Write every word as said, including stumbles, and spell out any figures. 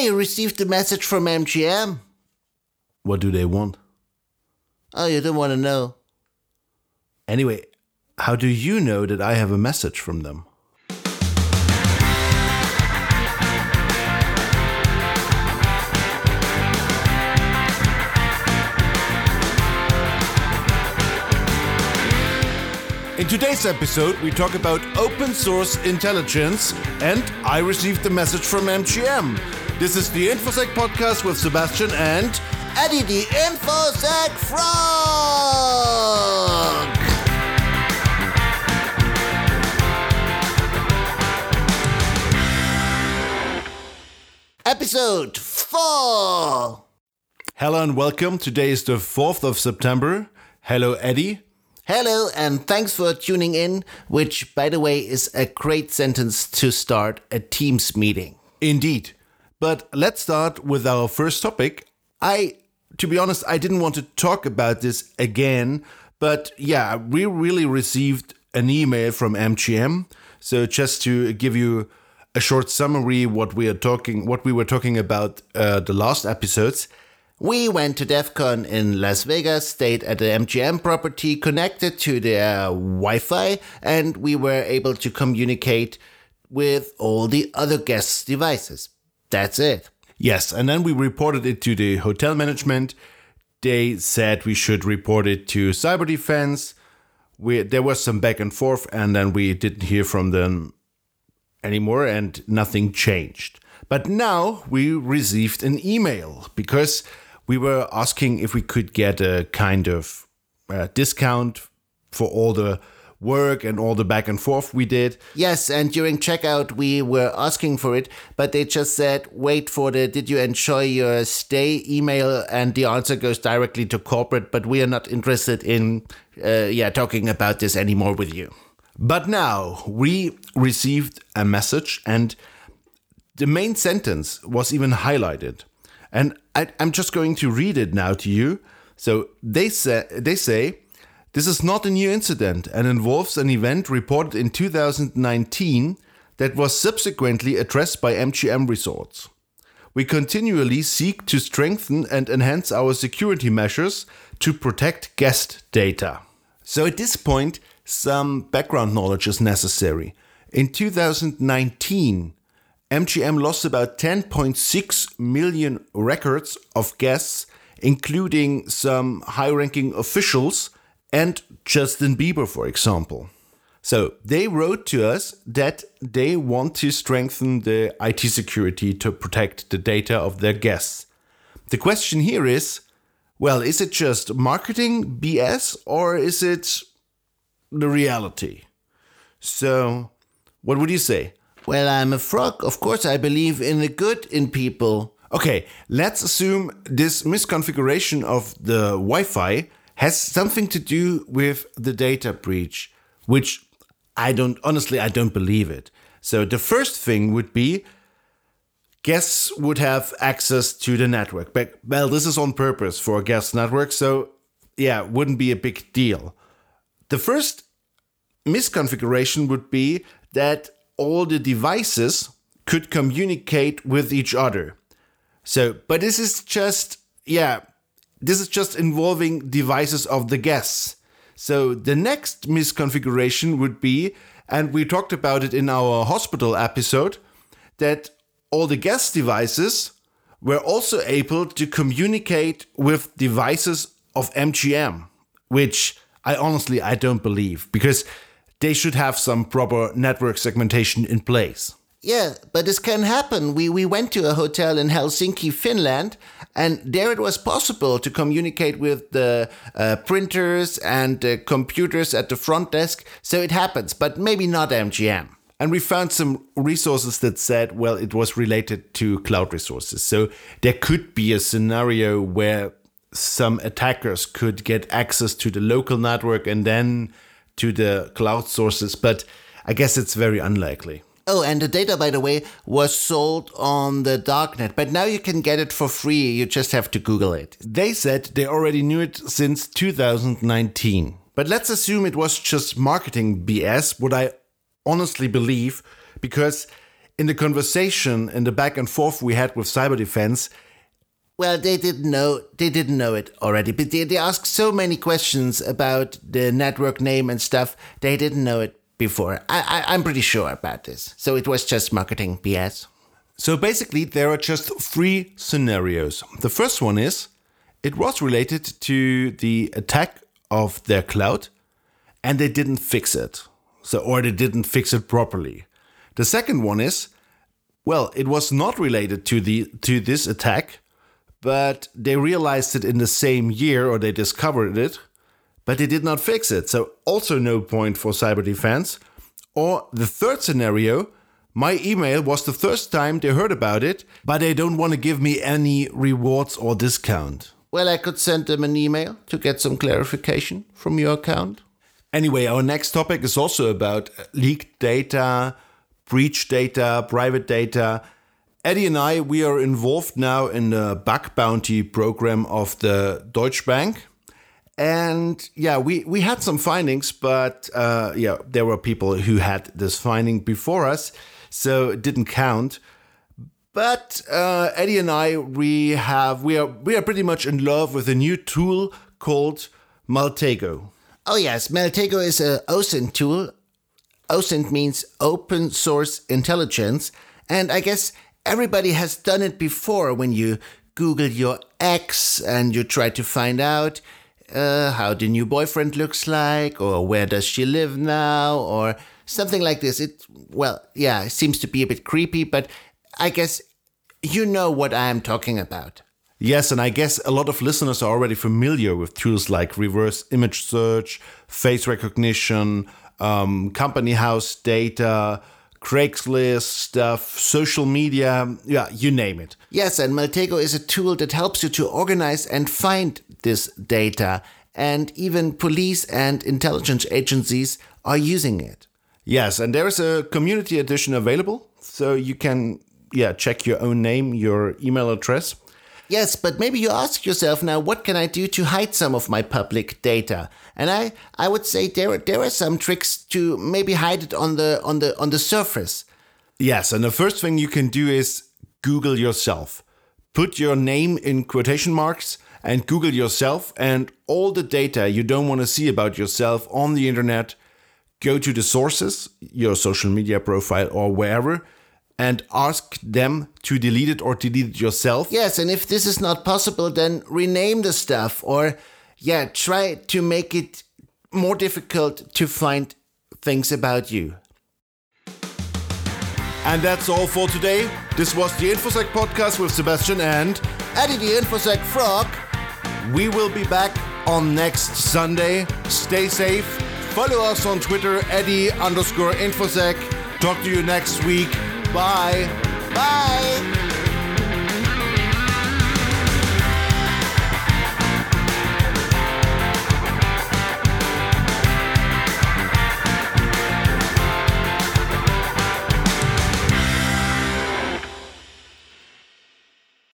I received a message from M G M. What do they want? Oh, you don't want to know. Anyway, how do you know that I have a message from them? In today's episode, we talk about open source intelligence and I received a message from M G M. This is the InfoSec podcast with Sebastian and Eddy the InfoSec Frog! Episode four! Hello and welcome. Today is the fourth of September. Hello, Eddy. Hello, and thanks for tuning in, which, by the way, is a great sentence to start a Teams meeting. Indeed. But let's start with our first topic. I, to be honest, I didn't want to talk about this again, but yeah, we really received an email from M G M. So just to give you a short summary what we are talking, what we were talking about uh, the last episodes. We went to DEF CON in Las Vegas, stayed at the M G M property, connected to their Wi-Fi, and we were able to communicate with all the other guests' devices. That's it. Yes, and then we reported it to the hotel management. They said we should report it to Cyber Defense. We, there was some back and forth, and then we didn't hear from them anymore, and nothing changed. But now we received an email because we were asking if we could get a kind of uh, discount for all the work and all the back and forth we did. Yes, and during checkout we were asking for it, but they just said, wait for the did you enjoy your stay email, and the answer goes directly to corporate, but we are not interested in uh, yeah talking about this anymore with you. But now we received a message, and the main sentence was even highlighted. And I, I'm just going to read it now to you. So they say, they say, this is not a new incident and involves an event reported in two thousand nineteen that was subsequently addressed by M G M Resorts. We continually seek to strengthen and enhance our security measures to protect guest data. So at this point, some background knowledge is necessary. In two thousand nineteen, M G M lost about ten point six million records of guests, including some high-ranking officials and Justin Bieber, for example. So they wrote to us that they want to strengthen the I T security to protect the data of their guests. The question here is, well, is it just marketing B S or is it the reality? So what would you say? Well, I'm a frog. Of course, I believe in the good in people. Okay, let's assume this misconfiguration of the Wi-Fi has something to do with the data breach, which I don't, honestly, I don't believe it. So the first thing would be guests would have access to the network. But, well, this is on purpose for a guest network. So yeah, wouldn't be a big deal. The first misconfiguration would be that all the devices could communicate with each other. So, but this is just, yeah, this is just involving devices of the guests. So the next misconfiguration would be, and we talked about it in our hospital episode, that all the guest devices were also able to communicate with devices of M G M, which I honestly, I don't believe, because they should have some proper network segmentation in place. Yeah, but this can happen. We we went to a hotel in Helsinki, Finland, and there it was possible to communicate with the uh, printers and the computers at the front desk. So it happens, but maybe not M G M. And we found some resources that said, well, it was related to cloud resources. So there could be a scenario where some attackers could get access to the local network and then to the cloud sources, but I guess it's very unlikely. Oh, and the data, by the way, was sold on the darknet, but now you can get it for free. You just have to Google it. They said they already knew it since two thousand nineteen. But let's assume it was just marketing B S, what I honestly believe, because in the conversation, in the back and forth we had with Cyber Defense, well, they didn't know, they didn't know it already, but they, they asked so many questions about the network name and stuff, they didn't know it before. I, I, I'm pretty sure about this. So it was just marketing B S. So basically, there are just three scenarios. The first one is, it was related to the attack of their cloud, and they didn't fix it. So, or they didn't fix it properly. The second one is, well, it was not related to the to this attack, but they realized it in the same year, or they discovered it, but they did not fix it. So also no point for Cyber Defense. Or the third scenario, my email was the first time they heard about it, but they don't want to give me any rewards or discount. Well, I could send them an email to get some clarification from your account. Anyway, our next topic is also about leaked data, breach data, private data. Eddy and I, we are involved now in the bug bounty program of the Deutsche Bank. And yeah, we, we had some findings, but uh, yeah, there were people who had this finding before us, so it didn't count. But uh, Eddy and I, we have we are we are pretty much in love with a new tool called Maltego. Oh yes, Maltego is a OSINT tool. OSINT means Open Source Intelligence, and I guess everybody has done it before. When you Google your ex and you try to find out uh, how the new boyfriend looks like, or where does she live now, or something like this. It well, yeah, it seems to be a bit creepy, but I guess you know what I am talking about. Yes, and I guess a lot of listeners are already familiar with tools like reverse image search, face recognition, um, company house data, Craigslist stuff, social media, yeah, you name it. Yes, and Maltego is a tool that helps you to organize and find this data. And even police and intelligence agencies are using it. Yes, and there is a community edition available, so you can... yeah, check your own name, your email address. Yes, but maybe you ask yourself now, what can I do to hide some of my public data? And I, I would say there are, there are some tricks to maybe hide it on the on the on the surface. Yes, and the first thing you can do is Google yourself. Put your name in quotation marks and Google yourself, and all the data you don't want to see about yourself on the internet, go to the sources, your social media profile or wherever, and ask them to delete it or delete it yourself. Yes, and if this is not possible, then rename the stuff, or, yeah, try to make it more difficult to find things about you. And that's all for today. This was the InfoSec Podcast with Sebastian and Eddy the InfoSec Frog. We will be back on next Sunday. Stay safe. Follow us on Twitter, Eddy underscore InfoSec. Talk to you next week. Bye. Bye.